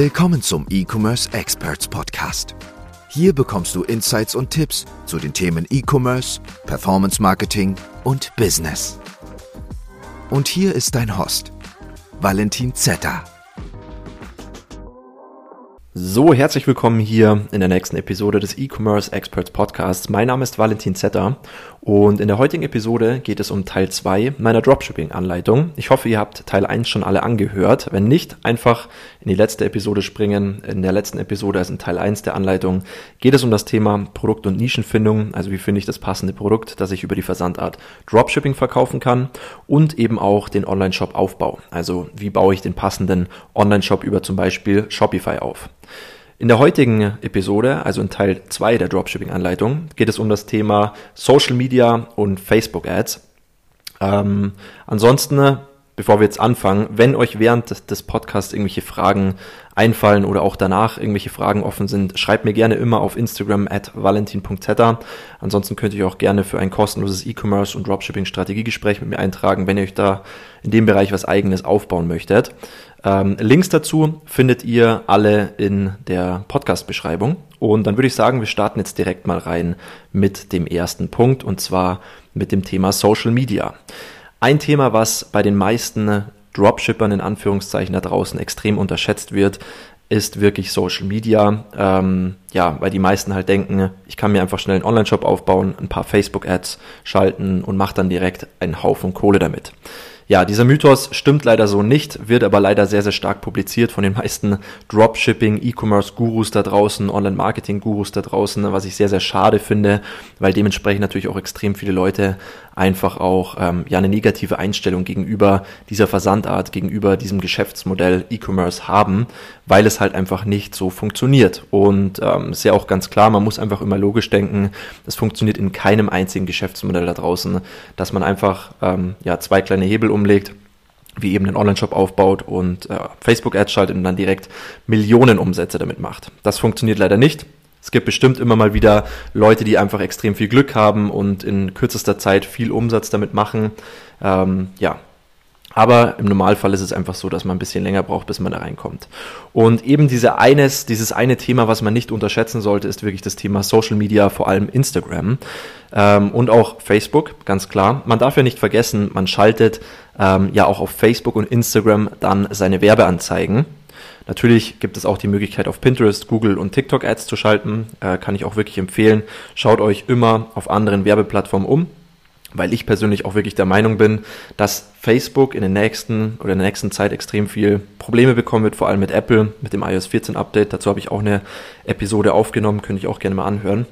Willkommen zum E-Commerce Experts Podcast. Hier bekommst du Insights und Tipps zu den Themen E-Commerce, Performance Marketing und Business. Und hier ist dein Host, Valentin Zetter. So, herzlich willkommen hier in der nächsten Episode des E-Commerce Experts Podcasts. Mein Name ist Valentin Zetter und in der heutigen Episode geht es um Teil 2 meiner Dropshipping-Anleitung. Ich hoffe, ihr habt Teil 1 schon alle angehört. Wenn nicht, einfach in die letzte Episode springen. In der letzten Episode, also in Teil 1 der Anleitung, geht es um das Thema Produkt- und Nischenfindung. Also wie finde ich das passende Produkt, das ich über die Versandart Dropshipping verkaufen kann, und eben auch den Online-Shop-Aufbau. Also wie baue ich den passenden Online-Shop über zum Beispiel Shopify auf. In der heutigen Episode, also in Teil 2 der Dropshipping-Anleitung, geht es um das Thema Social Media und Facebook-Ads. Ansonsten, bevor wir jetzt anfangen, wenn euch während des Podcasts irgendwelche Fragen einfallen oder auch danach irgendwelche Fragen offen sind, schreibt mir gerne immer auf Instagram @valentin.zetter. Ansonsten könnt ihr auch gerne für ein kostenloses E-Commerce- und Dropshipping-Strategiegespräch mit mir eintragen, wenn ihr euch da in dem Bereich was Eigenes aufbauen möchtet. Links dazu findet ihr alle in der Podcast-Beschreibung. Und dann würde ich sagen, wir starten jetzt direkt mal rein mit dem ersten Punkt, und zwar mit dem Thema Social Media. Ein Thema, was bei den meisten Dropshippern in Anführungszeichen da draußen extrem unterschätzt wird, ist wirklich Social Media, weil die meisten halt denken, ich kann mir einfach schnell einen Online-Shop aufbauen, ein paar Facebook-Ads schalten und mache dann direkt einen Haufen Kohle damit. Ja, dieser Mythos stimmt leider so nicht, wird aber leider sehr, sehr stark publiziert von den meisten Dropshipping, E-Commerce-Gurus da draußen, Online-Marketing-Gurus da draußen, was ich sehr, sehr schade finde, weil dementsprechend natürlich auch extrem viele Leute einfach auch eine negative Einstellung gegenüber dieser Versandart, gegenüber diesem Geschäftsmodell E-Commerce haben, weil es halt einfach nicht so funktioniert. Und ist ja auch ganz klar, man muss einfach immer logisch denken, es funktioniert in keinem einzigen Geschäftsmodell da draußen, dass man einfach zwei kleine Hebel umlegt, wie eben den Online-Shop aufbaut und Facebook-Ads schaltet und dann direkt Millionen Umsätze damit macht. Das funktioniert leider nicht. Es gibt bestimmt immer mal wieder Leute, die einfach extrem viel Glück haben und in kürzester Zeit viel Umsatz damit machen. Aber im Normalfall ist es einfach so, dass man ein bisschen länger braucht, bis man da reinkommt. Und eben dieses eine Thema, was man nicht unterschätzen sollte, ist wirklich das Thema Social Media, vor allem Instagram und auch Facebook, ganz klar. Man darf ja nicht vergessen, man schaltet auch auf Facebook und Instagram dann seine Werbeanzeigen. Natürlich gibt es auch die Möglichkeit, auf Pinterest, Google und TikTok Ads zu schalten. Kann ich auch wirklich empfehlen. Schaut euch immer auf anderen Werbeplattformen um, weil ich persönlich auch wirklich der Meinung bin, dass Facebook in der nächsten Zeit extrem viel Probleme bekommen wird, vor allem mit Apple, mit dem iOS 14 Update. Dazu habe ich auch eine Episode aufgenommen, könnt ihr auch gerne mal anhören.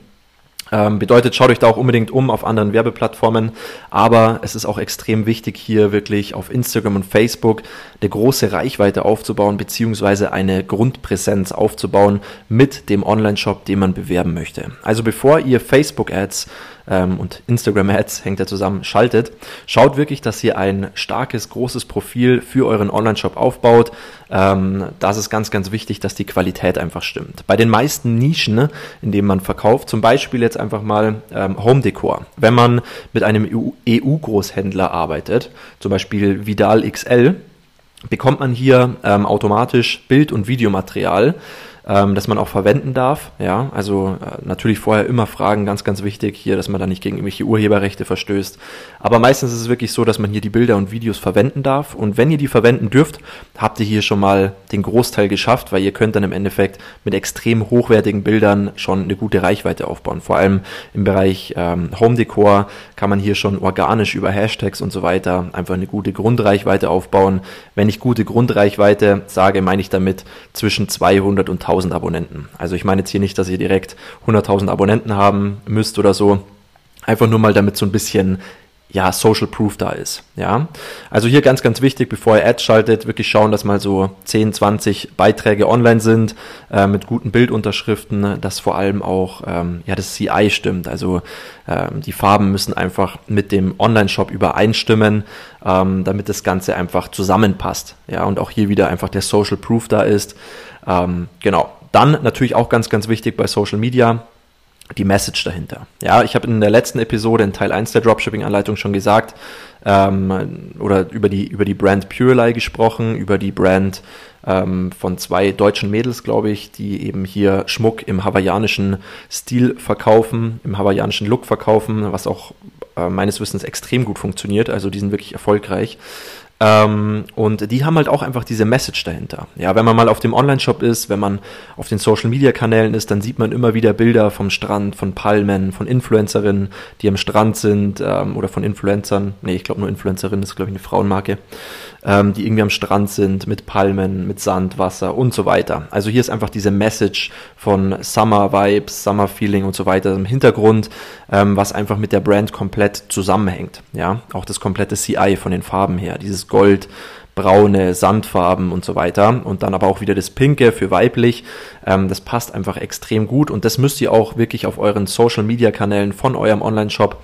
Bedeutet, schaut euch da auch unbedingt um auf anderen Werbeplattformen, aber es ist auch extrem wichtig, hier wirklich auf Instagram und Facebook eine große Reichweite aufzubauen, beziehungsweise eine Grundpräsenz aufzubauen mit dem Online-Shop, den man bewerben möchte. Also bevor ihr Facebook-Ads und Instagram-Ads, hängt ja zusammen, schaltet, schaut wirklich, dass ihr ein starkes, großes Profil für euren Online-Shop aufbaut. Das ist ganz, ganz wichtig, dass die Qualität einfach stimmt. Bei den meisten Nischen, in denen man verkauft, zum Beispiel jetzt einfach mal Home-Decor. Wenn man mit einem EU-Großhändler arbeitet, zum Beispiel Vidal XL, bekommt man hier automatisch Bild- und Videomaterial, das man auch verwenden darf. Ja, also natürlich vorher immer fragen, ganz, ganz wichtig hier, dass man da nicht gegen irgendwelche Urheberrechte verstößt. Aber meistens ist es wirklich so, dass man hier die Bilder und Videos verwenden darf. Und wenn ihr die verwenden dürft, habt ihr hier schon mal den Großteil geschafft, weil ihr könnt dann im Endeffekt mit extrem hochwertigen Bildern schon eine gute Reichweite aufbauen. Vor allem im Bereich Home Decor kann man hier schon organisch über Hashtags und so weiter einfach eine gute Grundreichweite aufbauen. Wenn ich gute Grundreichweite sage, meine ich damit zwischen 200 und 1000 Abonnenten. Also ich meine jetzt hier nicht, dass ihr direkt 100.000 Abonnenten haben müsst oder so. Einfach nur mal, damit so ein bisschen Social Proof da ist. Ja, also hier ganz, ganz wichtig, bevor ihr Ads schaltet, wirklich schauen, dass mal so 10, 20 Beiträge online sind, mit guten Bildunterschriften, dass vor allem auch das CI stimmt. Also die Farben müssen einfach mit dem Online-Shop übereinstimmen, damit das Ganze einfach zusammenpasst. Ja, und auch hier wieder einfach der Social Proof da ist. Dann natürlich auch ganz, ganz wichtig bei Social Media, die Message dahinter. Ja, ich habe in der letzten Episode in Teil 1 der Dropshipping-Anleitung schon gesagt, oder über die Brand Purely gesprochen, über die Brand von zwei deutschen Mädels, glaube ich, die eben hier Schmuck im hawaiianischen Stil verkaufen, im hawaiianischen Look verkaufen, was auch meines Wissens extrem gut funktioniert, also die sind wirklich erfolgreich. Und die haben halt auch einfach diese Message dahinter. Ja, wenn man mal auf dem Online-Shop ist, wenn man auf den Social-Media-Kanälen ist, dann sieht man immer wieder Bilder vom Strand, von Palmen, von Influencerinnen, die am Strand sind, oder von Influencern. Nee, ich glaube nur Influencerin, das ist glaube ich eine Frauenmarke, die irgendwie am Strand sind, mit Palmen, mit Sand, Wasser und so weiter. Also hier ist einfach diese Message von Summer-Vibes, Summer-Feeling und so weiter im Hintergrund, was einfach mit der Brand komplett zusammenhängt. Ja, auch das komplette CI von den Farben her, dieses Gold, braune, Sandfarben und so weiter und dann aber auch wieder das Pinke für weiblich, das passt einfach extrem gut und das müsst ihr auch wirklich auf euren Social-Media-Kanälen von eurem Online-Shop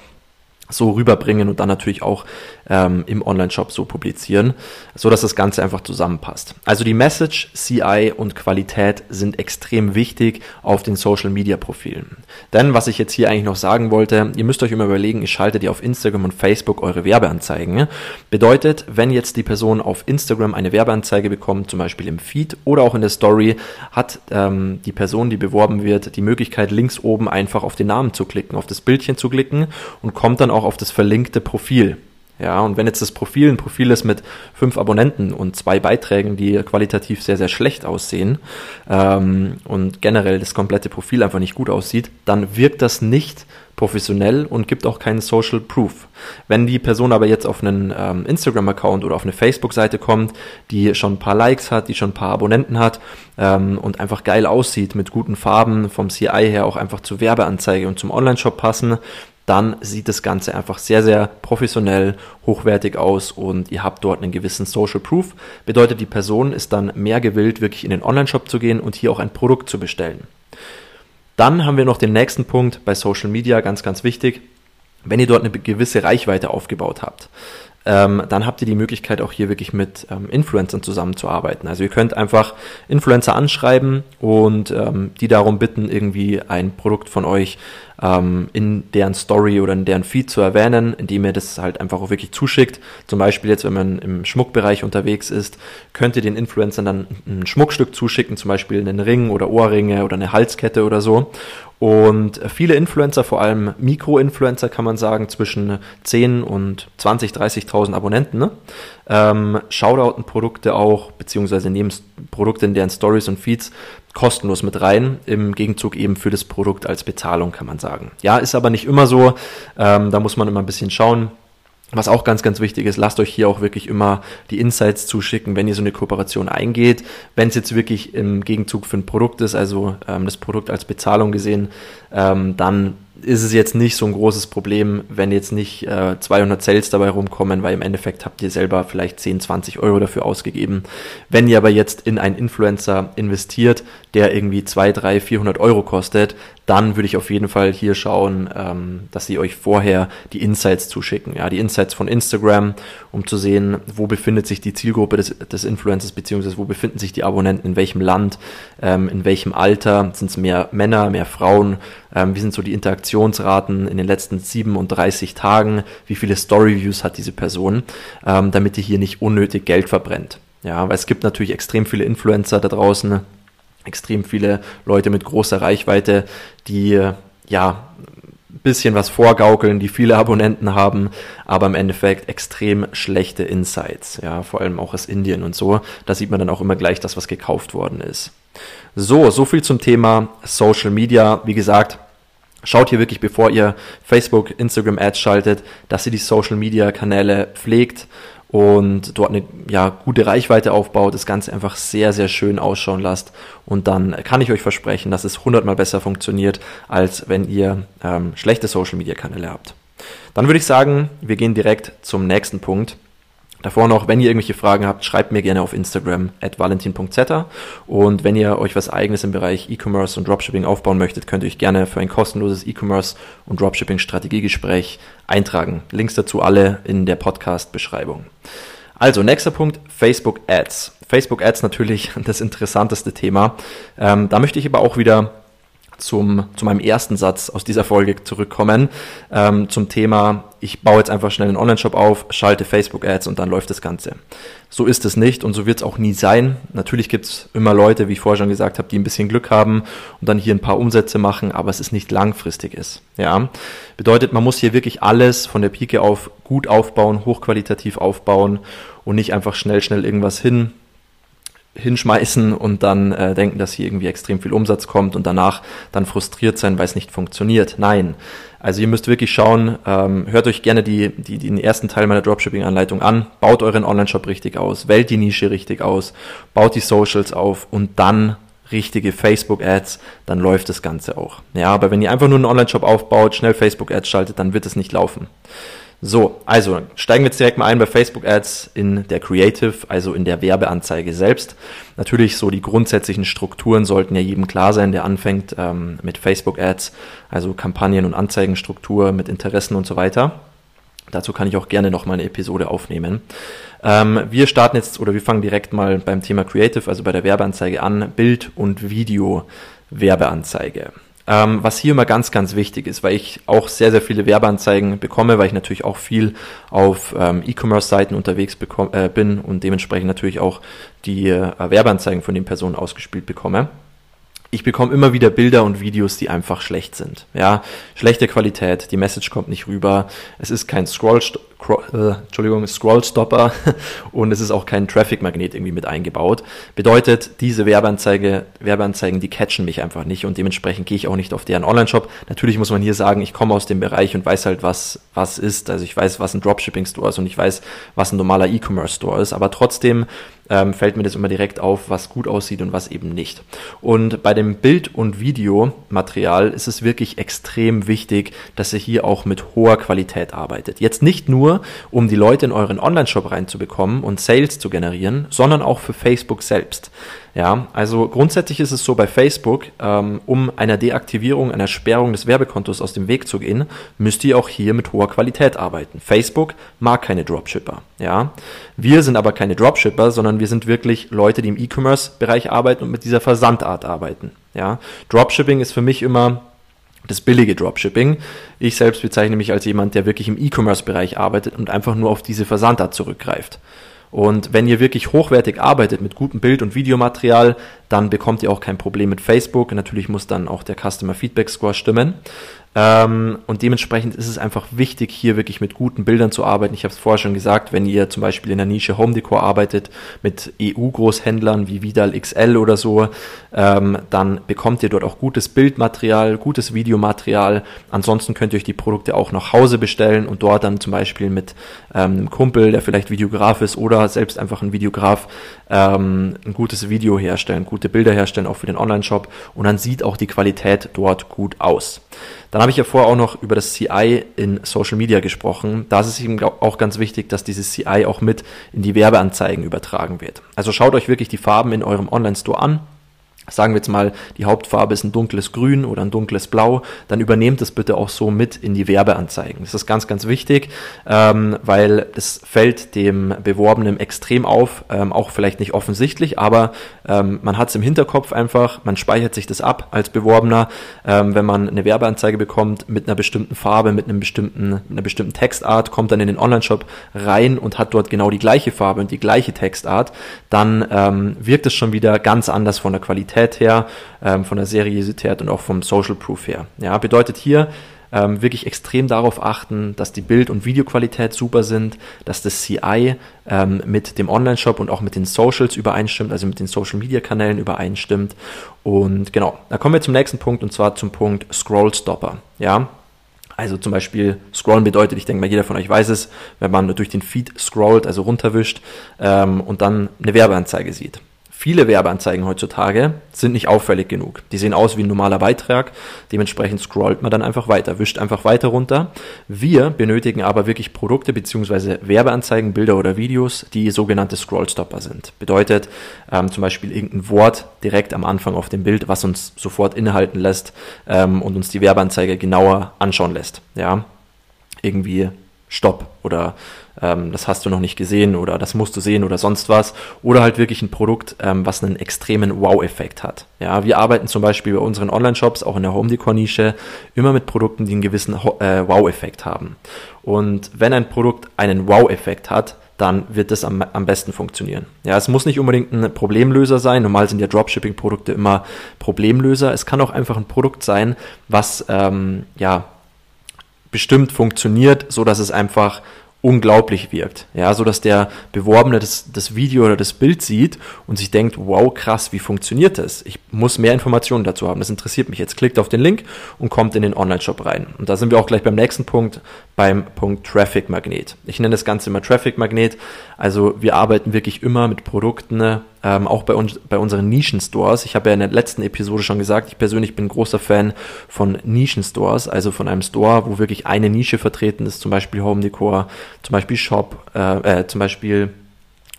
so rüberbringen und dann natürlich auch im Online-Shop so publizieren, sodass das Ganze einfach zusammenpasst. Also die Message, CI und Qualität sind extrem wichtig auf den Social-Media-Profilen. Denn was ich jetzt hier eigentlich noch sagen wollte, ihr müsst euch immer überlegen, ihr schaltet ja auf Instagram und Facebook eure Werbeanzeigen. Bedeutet, wenn jetzt die Person auf Instagram eine Werbeanzeige bekommt, zum Beispiel im Feed oder auch in der Story, hat die Person, die beworben wird, die Möglichkeit, links oben einfach auf den Namen zu klicken, auf das Bildchen zu klicken und kommt dann auch auf das verlinkte Profil. Ja, und wenn jetzt das Profil ein Profil ist mit 5 Abonnenten und 2 Beiträgen, die qualitativ sehr, sehr schlecht aussehen, und generell das komplette Profil einfach nicht gut aussieht, dann wirkt das nicht professionell und gibt auch keinen Social Proof. Wenn die Person aber jetzt auf einen Instagram-Account oder auf eine Facebook-Seite kommt, die schon ein paar Likes hat, die schon ein paar Abonnenten hat und einfach geil aussieht, mit guten Farben, vom CI her auch einfach zur Werbeanzeige und zum Online-Shop passen, dann sieht das Ganze einfach sehr, sehr professionell, hochwertig aus und ihr habt dort einen gewissen Social Proof. Bedeutet, die Person ist dann mehr gewillt, wirklich in den Online-Shop zu gehen und hier auch ein Produkt zu bestellen. Dann haben wir noch den nächsten Punkt bei Social Media, ganz, ganz wichtig, wenn ihr dort eine gewisse Reichweite aufgebaut habt. Dann habt ihr die Möglichkeit, auch hier wirklich mit Influencern zusammenzuarbeiten. Also ihr könnt einfach Influencer anschreiben und die darum bitten, irgendwie ein Produkt von euch in deren Story oder in deren Feed zu erwähnen, indem ihr das halt einfach auch wirklich zuschickt. Zum Beispiel jetzt, wenn man im Schmuckbereich unterwegs ist, könnt ihr den Influencern dann ein Schmuckstück zuschicken, zum Beispiel einen Ring oder Ohrringe oder eine Halskette oder so. Und viele Influencer, vor allem Mikro-Influencer kann man sagen, zwischen 10 und 20, 30.000 Abonnenten, ne? Shoutouten Produkte auch, beziehungsweise nehmen Produkte in deren Stories und Feeds kostenlos mit rein, im Gegenzug eben für das Produkt als Bezahlung, kann man sagen. Ja, ist aber nicht immer so, da muss man immer ein bisschen schauen. Was auch ganz, ganz wichtig ist, lasst euch hier auch wirklich immer die Insights zuschicken, wenn ihr so eine Kooperation eingeht. Wenn es jetzt wirklich im Gegenzug für ein Produkt ist, also das Produkt als Bezahlung gesehen, dann ist es jetzt nicht so ein großes Problem, wenn jetzt nicht 200 Sales dabei rumkommen, weil im Endeffekt habt ihr selber vielleicht 10, 20 Euro dafür ausgegeben. Wenn ihr aber jetzt in einen Influencer investiert, der irgendwie 2, 3, 400 Euro kostet, dann würde ich auf jeden Fall hier schauen, dass sie euch vorher die Insights zuschicken. Ja, die Insights von Instagram, um zu sehen, wo befindet sich die Zielgruppe des Influencers, beziehungsweise wo befinden sich die Abonnenten, in welchem Land, in welchem Alter, sind es mehr Männer, mehr Frauen, wie sind so die Interaktionsraten in den letzten 37 Tagen, wie viele Story-Views hat diese Person, damit ihr hier nicht unnötig Geld verbrennt. Ja, weil es gibt natürlich extrem viele Influencer da draußen, extrem viele Leute mit großer Reichweite, die ja ein bisschen was vorgaukeln, die viele Abonnenten haben, aber im Endeffekt extrem schlechte Insights, ja, vor allem auch aus Indien und so. Da sieht man dann auch immer gleich das, was gekauft worden ist. So viel zum Thema Social Media. Wie gesagt, schaut hier wirklich, bevor ihr Facebook, Instagram Ads schaltet, dass ihr die Social Media Kanäle pflegt und dort eine gute Reichweite aufbaut, das Ganze einfach sehr, sehr schön ausschauen lasst und dann kann ich euch versprechen, dass es 100-mal besser funktioniert, als wenn ihr schlechte Social-Media-Kanäle habt. Dann würde ich sagen, wir gehen direkt zum nächsten Punkt. Davor noch, wenn ihr irgendwelche Fragen habt, schreibt mir gerne auf Instagram @valentin.zetter und wenn ihr euch was Eigenes im Bereich E-Commerce und Dropshipping aufbauen möchtet, könnt ihr euch gerne für ein kostenloses E-Commerce und Dropshipping Strategiegespräch eintragen. Links dazu alle in der Podcast-Beschreibung. Also, nächster Punkt, Facebook Ads. Facebook Ads natürlich das interessanteste Thema. Da möchte ich aber auch wieder zu meinem ersten Satz aus dieser Folge zurückkommen, zum Thema, ich baue jetzt einfach schnell einen Online-Shop auf, schalte Facebook-Ads und dann läuft das Ganze. So ist es nicht und so wird es auch nie sein. Natürlich gibt es immer Leute, wie ich vorher schon gesagt habe, die ein bisschen Glück haben und dann hier ein paar Umsätze machen, aber es ist nicht langfristig ist. Ja? Bedeutet, man muss hier wirklich alles von der Pike auf gut aufbauen, hochqualitativ aufbauen und nicht einfach schnell irgendwas hinschmeißen und dann denken, dass hier irgendwie extrem viel Umsatz kommt und danach dann frustriert sein, weil es nicht funktioniert. Nein, also ihr müsst wirklich schauen, hört euch gerne den ersten Teil meiner Dropshipping-Anleitung an, baut euren Online-Shop richtig aus, wählt die Nische richtig aus, baut die Socials auf und dann richtige Facebook-Ads, dann läuft das Ganze auch. Ja, aber wenn ihr einfach nur einen Online-Shop aufbaut, schnell Facebook-Ads schaltet, dann wird es nicht laufen. So, also steigen wir jetzt direkt mal ein bei Facebook-Ads in der Creative, also in der Werbeanzeige selbst. Natürlich so die grundsätzlichen Strukturen sollten ja jedem klar sein, der anfängt mit Facebook-Ads, also Kampagnen- und Anzeigenstruktur mit Interessen und so weiter. Dazu kann ich auch gerne nochmal eine Episode aufnehmen. Wir starten jetzt oder wir fangen direkt mal beim Thema Creative, also bei der Werbeanzeige an, Bild- und Video-Werbeanzeige. Was hier immer ganz, ganz wichtig ist, weil ich auch sehr, sehr viele Werbeanzeigen bekomme, weil ich natürlich auch viel auf E-Commerce-Seiten unterwegs bin und dementsprechend natürlich auch die Werbeanzeigen von den Personen ausgespielt bekomme. Ich bekomme immer wieder Bilder und Videos, die einfach schlecht sind. Ja, schlechte Qualität, die Message kommt nicht rüber, es ist kein Scrollstopper und es ist auch kein Traffic-Magnet irgendwie mit eingebaut. Bedeutet, diese Werbeanzeigen, die catchen mich einfach nicht und dementsprechend gehe ich auch nicht auf deren Online-Shop. Natürlich muss man hier sagen, ich komme aus dem Bereich und weiß halt, was ist. Also ich weiß, was ein Dropshipping-Store ist und ich weiß, was ein normaler E-Commerce-Store ist, aber trotzdem fällt mir das immer direkt auf, was gut aussieht und was eben nicht. Und bei dem Bild- und Videomaterial ist es wirklich extrem wichtig, dass ihr hier auch mit hoher Qualität arbeitet. Jetzt nicht nur, um die Leute in euren Online-Shop reinzubekommen und Sales zu generieren, sondern auch für Facebook selbst. Ja, also grundsätzlich ist es so bei Facebook, um einer Deaktivierung, einer Sperrung des Werbekontos aus dem Weg zu gehen, müsst ihr auch hier mit hoher Qualität arbeiten. Facebook mag keine Dropshipper. Ja, wir sind aber keine Dropshipper, sondern wir sind wirklich Leute, die im E-Commerce-Bereich arbeiten und mit dieser Versandart arbeiten. Ja, Dropshipping ist für mich immer das billige Dropshipping. Ich selbst bezeichne mich als jemand, der wirklich im E-Commerce-Bereich arbeitet und einfach nur auf diese Versandart zurückgreift. Und wenn ihr wirklich hochwertig arbeitet mit gutem Bild- und Videomaterial, dann bekommt ihr auch kein Problem mit Facebook. Natürlich muss dann auch der Customer Feedback Score stimmen. Und dementsprechend ist es einfach wichtig, hier wirklich mit guten Bildern zu arbeiten. Ich habe es vorher schon gesagt, wenn ihr zum Beispiel in der Nische Home Decor arbeitet, mit EU-Großhändlern wie Vidal XL oder so, dann bekommt ihr dort auch gutes Bildmaterial, gutes Videomaterial. Ansonsten könnt ihr euch die Produkte auch nach Hause bestellen und dort dann zum Beispiel mit einem Kumpel, der vielleicht Videograf ist oder selbst einfach ein Videograf, ein gutes Video herstellen, gute Bilder herstellen, auch für den Online-Shop und dann sieht auch die Qualität dort gut aus. Dann habe ich ja vorher auch noch über das CI in Social Media gesprochen. Da ist es eben auch ganz wichtig, dass dieses CI auch mit in die Werbeanzeigen übertragen wird. Also schaut euch wirklich die Farben in eurem Online-Store an. Sagen wir jetzt mal, die Hauptfarbe ist ein dunkles Grün oder ein dunkles Blau, dann übernehmt es bitte auch so mit in die Werbeanzeigen. Das ist ganz, ganz wichtig, weil es fällt dem Beworbenen extrem auf, auch vielleicht nicht offensichtlich, aber man hat es im Hinterkopf einfach, man speichert sich das ab als Beworbener, wenn man eine Werbeanzeige bekommt mit einer bestimmten Farbe, mit einer bestimmten Textart, kommt dann in den Onlineshop rein und hat dort genau die gleiche Farbe und die gleiche Textart, dann wirkt es schon wieder ganz anders von der Qualität her, von der Seriosität und auch vom Social Proof her. Ja, bedeutet hier wirklich extrem darauf achten, dass die Bild- und Videoqualität super sind, dass das CI mit dem Online-Shop und auch mit den Socials übereinstimmt, also mit den Social-Media-Kanälen übereinstimmt. Und genau, da kommen wir zum nächsten Punkt und zwar zum Punkt Scrollstopper. Ja, also zum Beispiel scrollen bedeutet, ich denke mal jeder von euch weiß es, wenn man durch den Feed scrollt, also runterwischt und dann eine Werbeanzeige sieht. Viele Werbeanzeigen heutzutage sind nicht auffällig genug. Die sehen aus wie ein normaler Beitrag. Dementsprechend scrollt man dann einfach weiter, wischt einfach weiter runter. Wir benötigen aber wirklich Produkte bzw. Werbeanzeigen, Bilder oder Videos, die sogenannte Scrollstopper sind. Bedeutet zum Beispiel irgendein Wort direkt am Anfang auf dem Bild, was uns sofort innehalten lässt und uns die Werbeanzeige genauer anschauen lässt. Ja, irgendwie Stopp oder das hast du noch nicht gesehen oder das musst du sehen oder sonst was oder halt wirklich ein Produkt, was einen extremen Wow-Effekt hat. Ja, wir arbeiten zum Beispiel bei unseren Online-Shops, auch in der Home-Decor-Nische, immer mit Produkten, die einen gewissen Wow-Effekt haben. Und wenn ein Produkt einen Wow-Effekt hat, dann wird das am besten funktionieren. Ja, es muss nicht unbedingt ein Problemlöser sein. Normal sind ja Dropshipping-Produkte immer Problemlöser. Es kann auch einfach ein Produkt sein, was bestimmt funktioniert, so dass es einfach unglaublich wirkt. Ja, so dass der Beworbene das Video oder das Bild sieht und sich denkt, wow, krass, wie funktioniert das? Ich muss mehr Informationen dazu haben. Das interessiert mich. Jetzt klickt auf den Link und kommt in den Online-Shop rein. Und da sind wir auch gleich beim nächsten Punkt, beim Punkt Traffic Magnet. Ich nenne das Ganze immer Traffic Magnet. Also wir arbeiten wirklich immer mit Produkten, auch bei unseren Nischen-Stores. Ich habe ja in der letzten Episode schon gesagt, ich persönlich bin großer Fan von Nischen-Stores, also von einem Store, wo wirklich eine Nische vertreten ist, zum Beispiel Home Decor, zum Beispiel Shop, zum Beispiel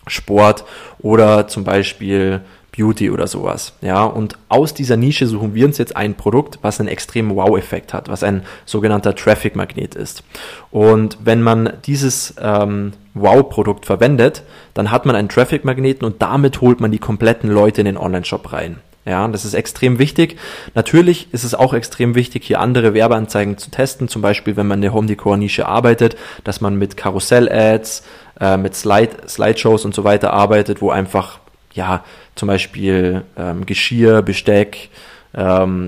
Sport oder zum Beispiel Beauty oder sowas. Ja, und aus dieser Nische suchen wir uns jetzt ein Produkt, was einen extremen Wow-Effekt hat, was ein sogenannter Traffic-Magnet ist. Und wenn man dieses Wow-Produkt verwendet, dann hat man einen Traffic-Magneten und damit holt man die kompletten Leute in den Online-Shop rein. Ja, das ist extrem wichtig. Natürlich ist es auch extrem wichtig, hier andere Werbeanzeigen zu testen, zum Beispiel, wenn man in der Home-Decor-Nische arbeitet, dass man mit Karussell-Ads, mit Slideshows und so weiter arbeitet, wo einfach, ja, zum Beispiel Geschirr, Besteck,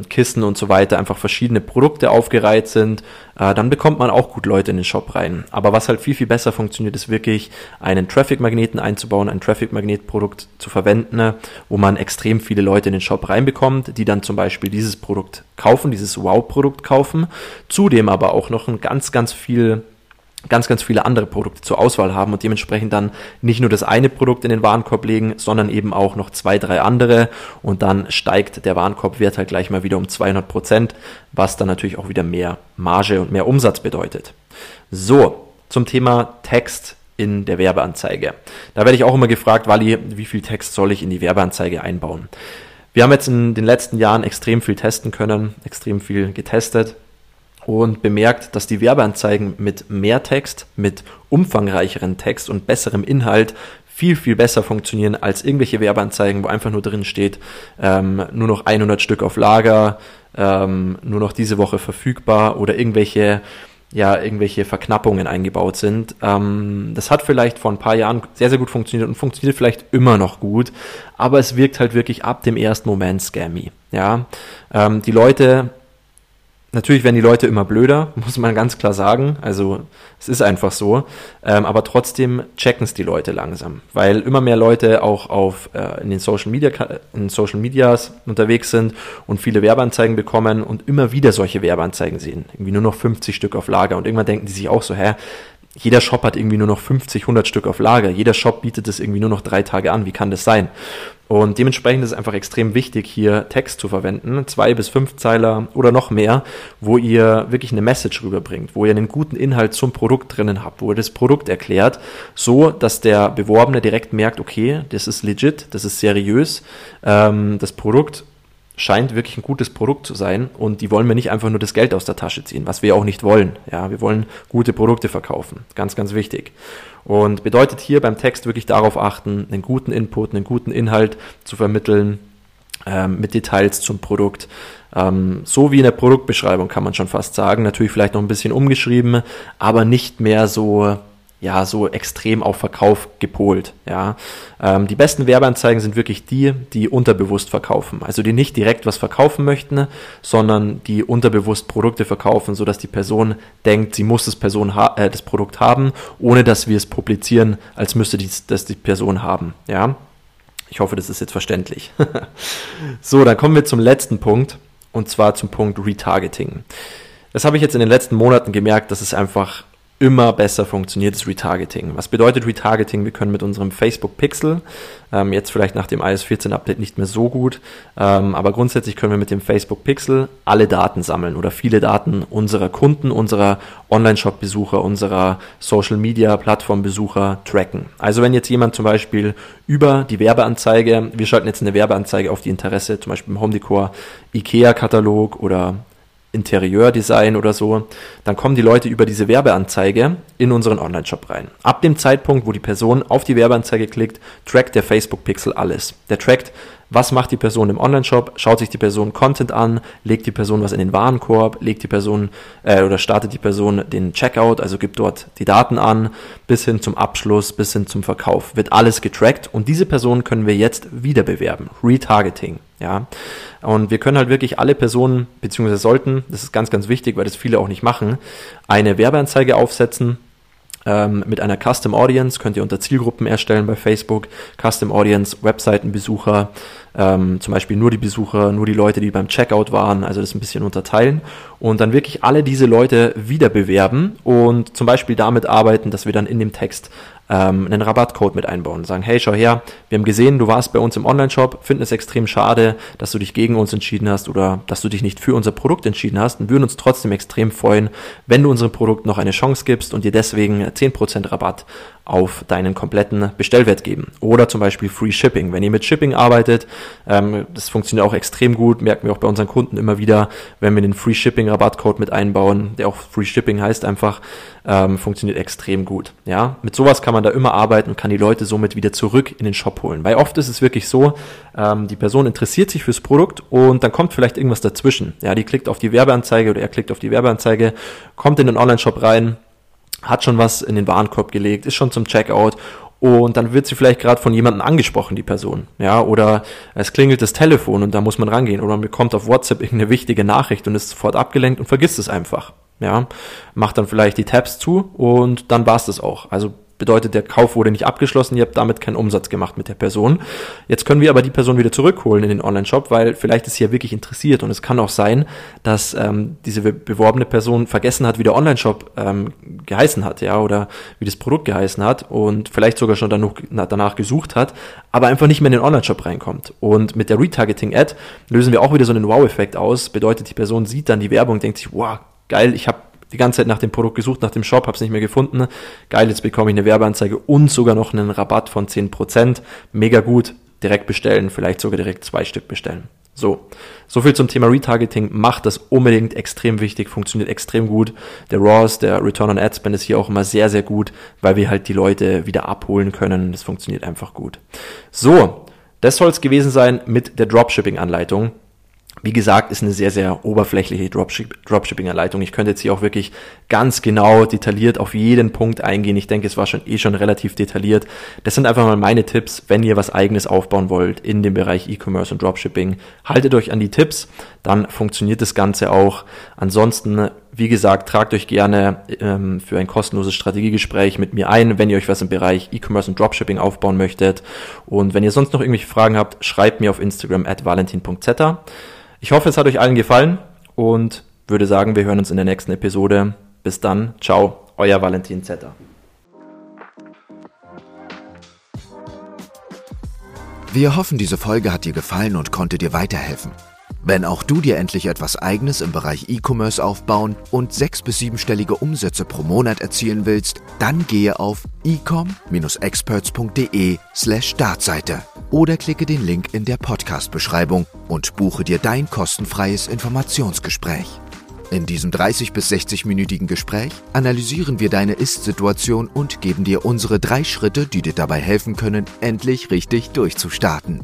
Kissen und so weiter, einfach verschiedene Produkte aufgereiht sind, dann bekommt man auch gut Leute in den Shop rein. Aber was halt viel, viel besser funktioniert, ist wirklich einen Traffic-Magneten einzubauen, ein Traffic-Magnet-Produkt zu verwenden, wo man extrem viele Leute in den Shop reinbekommt, die dann zum Beispiel dieses Produkt kaufen, dieses Wow-Produkt kaufen, zudem aber auch noch ein ganz viele andere Produkte zur Auswahl haben und dementsprechend dann nicht nur das eine Produkt in den Warenkorb legen, sondern eben auch noch 2, 3 andere und dann steigt der Warenkorbwert halt gleich mal wieder um 200%, was dann natürlich auch wieder mehr Marge und mehr Umsatz bedeutet. So, zum Thema Text in der Werbeanzeige. Da werde ich auch immer gefragt, Wally, wie viel Text soll ich in die Werbeanzeige einbauen? Wir haben jetzt in den letzten Jahren extrem viel testen können, extrem viel getestet und bemerkt, dass die Werbeanzeigen mit mehr Text, mit umfangreicheren Text und besserem Inhalt viel, viel besser funktionieren als irgendwelche Werbeanzeigen, wo einfach nur drin steht, nur noch 100 Stück auf Lager, nur noch diese Woche verfügbar oder irgendwelche Verknappungen eingebaut sind. Das hat vielleicht vor ein paar Jahren sehr, sehr gut funktioniert und funktioniert vielleicht immer noch gut, aber es wirkt halt wirklich ab dem ersten Moment scammy. Ja? Natürlich werden die Leute immer blöder, muss man ganz klar sagen, also es ist einfach so, aber trotzdem checken es die Leute langsam, weil immer mehr Leute auch in den Social Medias unterwegs sind und viele Werbeanzeigen bekommen und immer wieder solche Werbeanzeigen sehen, irgendwie nur noch 50 Stück auf Lager und irgendwann denken die sich auch so, jeder Shop hat irgendwie nur noch 50, 100 Stück auf Lager, jeder Shop bietet es irgendwie nur noch 3 Tage an, wie kann das sein? Und dementsprechend ist es einfach extrem wichtig, hier Text zu verwenden, 2- bis 5-Zeiler oder noch mehr, wo ihr wirklich eine Message rüberbringt, wo ihr einen guten Inhalt zum Produkt drinnen habt, wo ihr das Produkt erklärt, so dass der Beworbene direkt merkt, okay, das ist legit, das ist seriös, das Produkt scheint wirklich ein gutes Produkt zu sein und die wollen mir nicht einfach nur das Geld aus der Tasche ziehen, was wir auch nicht wollen. Ja, wir wollen gute Produkte verkaufen, ganz, ganz wichtig. Und bedeutet hier beim Text wirklich darauf achten, einen guten Input, einen guten Inhalt zu vermitteln, mit Details zum Produkt. So wie in der Produktbeschreibung kann man schon fast sagen, natürlich vielleicht noch ein bisschen umgeschrieben, aber nicht mehr so extrem auf Verkauf gepolt. Ja. Die besten Werbeanzeigen sind wirklich die unterbewusst verkaufen. Also die nicht direkt was verkaufen möchten, sondern die unterbewusst Produkte verkaufen, sodass die Person denkt, sie muss das Produkt haben, ohne dass wir es publizieren, als müsste das die Person haben. Ja. Ich hoffe, das ist jetzt verständlich. So, dann kommen wir zum letzten Punkt, und zwar zum Punkt Retargeting. Das habe ich jetzt in den letzten Monaten gemerkt, dass es einfach immer besser funktioniert das Retargeting. Was bedeutet Retargeting? Wir können mit unserem Facebook-Pixel, jetzt vielleicht nach dem iOS 14-Update nicht mehr so gut, aber grundsätzlich können wir mit dem Facebook-Pixel alle Daten sammeln oder viele Daten unserer Kunden, unserer Online-Shop-Besucher, unserer Social-Media-Plattform-Besucher tracken. Also wenn jetzt jemand zum Beispiel über die Werbeanzeige, wir schalten jetzt eine Werbeanzeige auf die Interesse, zum Beispiel im Home Decor, IKEA-Katalog oder Interieurdesign oder so, dann kommen die Leute über diese Werbeanzeige in unseren Online-Shop rein. Ab dem Zeitpunkt, wo die Person auf die Werbeanzeige klickt, trackt der Facebook-Pixel alles. Der trackt, was macht die Person im Online-Shop, schaut sich die Person Content an, legt die Person was in den Warenkorb, legt die Person oder startet die Person den Checkout, also gibt dort die Daten an, bis hin zum Abschluss, bis hin zum Verkauf. Wird alles getrackt und diese Person können wir jetzt wieder bewerben. Retargeting. Ja, und wir können halt wirklich alle Personen, beziehungsweise sollten, das ist ganz, ganz wichtig, weil das viele auch nicht machen, eine Werbeanzeige aufsetzen mit einer Custom Audience, könnt ihr unter Zielgruppen erstellen bei Facebook, Custom Audience, Webseitenbesucher, zum Beispiel nur die Besucher, nur die Leute, die beim Checkout waren, also das ein bisschen unterteilen und dann wirklich alle diese Leute wieder bewerben und zum Beispiel damit arbeiten, dass wir dann in dem Text einen Rabattcode mit einbauen und sagen, hey, schau her, wir haben gesehen, du warst bei uns im Onlineshop, finden es extrem schade, dass du dich gegen uns entschieden hast oder dass du dich nicht für unser Produkt entschieden hast und würden uns trotzdem extrem freuen, wenn du unserem Produkt noch eine Chance gibst und dir deswegen 10% Rabatt auf deinen kompletten Bestellwert geben. Oder zum Beispiel Free Shipping. Wenn ihr mit Shipping arbeitet, das funktioniert auch extrem gut, merken wir auch bei unseren Kunden immer wieder, wenn wir den Free Shipping Rabattcode mit einbauen, der auch Free Shipping heißt einfach, funktioniert extrem gut. Ja, mit sowas kann man da immer arbeiten und kann die Leute somit wieder zurück in den Shop holen. Weil oft ist es wirklich so, die Person interessiert sich fürs Produkt und dann kommt vielleicht irgendwas dazwischen. Ja, die klickt auf die Werbeanzeige oder er klickt auf die Werbeanzeige, kommt in den Online-Shop rein, hat schon was in den Warenkorb gelegt, ist schon zum Checkout und dann wird sie vielleicht gerade von jemandem angesprochen, die Person, ja, oder es klingelt das Telefon und da muss man rangehen oder man bekommt auf WhatsApp irgendeine wichtige Nachricht und ist sofort abgelenkt und vergisst es einfach, ja, macht dann vielleicht die Tabs zu und dann war's das auch, also bedeutet, der Kauf wurde nicht abgeschlossen, ihr habt damit keinen Umsatz gemacht mit der Person. Jetzt können wir aber die Person wieder zurückholen in den Online-Shop, weil vielleicht ist sie ja wirklich interessiert und es kann auch sein, dass diese beworbene Person vergessen hat, wie der Online-Shop geheißen hat, ja, oder wie das Produkt geheißen hat und vielleicht sogar schon danach gesucht hat, aber einfach nicht mehr in den Online-Shop reinkommt. Und mit der Retargeting-Ad lösen wir auch wieder so einen Wow-Effekt aus, bedeutet, die Person sieht dann die Werbung, denkt sich, wow, geil, ich habe die ganze Zeit nach dem Produkt gesucht, nach dem Shop, hab's nicht mehr gefunden. Geil, jetzt bekomme ich eine Werbeanzeige und sogar noch einen Rabatt von 10%. Mega gut, direkt bestellen, vielleicht sogar direkt 2 Stück bestellen. So viel zum Thema Retargeting. Macht das unbedingt, extrem wichtig, funktioniert extrem gut. Der ROAS, der Return on Ad Spend ist hier auch immer sehr, sehr gut, weil wir halt die Leute wieder abholen können. Das funktioniert einfach gut. So, das soll's gewesen sein mit der Dropshipping-Anleitung. Wie gesagt, ist eine sehr, sehr oberflächliche Dropshipping-Anleitung. Ich könnte jetzt hier auch wirklich ganz genau detailliert auf jeden Punkt eingehen. Ich denke, es war schon relativ detailliert. Das sind einfach mal meine Tipps, wenn ihr was Eigenes aufbauen wollt in dem Bereich E-Commerce und Dropshipping. Haltet euch an die Tipps, dann funktioniert das Ganze auch. Ansonsten, wie gesagt, tragt euch gerne für ein kostenloses Strategiegespräch mit mir ein, wenn ihr euch was im Bereich E-Commerce und Dropshipping aufbauen möchtet. Und wenn ihr sonst noch irgendwelche Fragen habt, schreibt mir auf Instagram @valentin.zetter. Ich hoffe, es hat euch allen gefallen und würde sagen, wir hören uns in der nächsten Episode. Bis dann, ciao, euer Valentin Zetter. Wir hoffen, diese Folge hat dir gefallen und konnte dir weiterhelfen. Wenn auch du dir endlich etwas Eigenes im Bereich E-Commerce aufbauen und 6- bis 7-stellige Umsätze pro Monat erzielen willst, dann gehe auf ecom-experts.de/Startseite oder klicke den Link in der Podcast-Beschreibung und buche dir dein kostenfreies Informationsgespräch. In diesem 30- bis 60-minütigen Gespräch analysieren wir deine Ist-Situation und geben dir unsere 3 Schritte, die dir dabei helfen können, endlich richtig durchzustarten.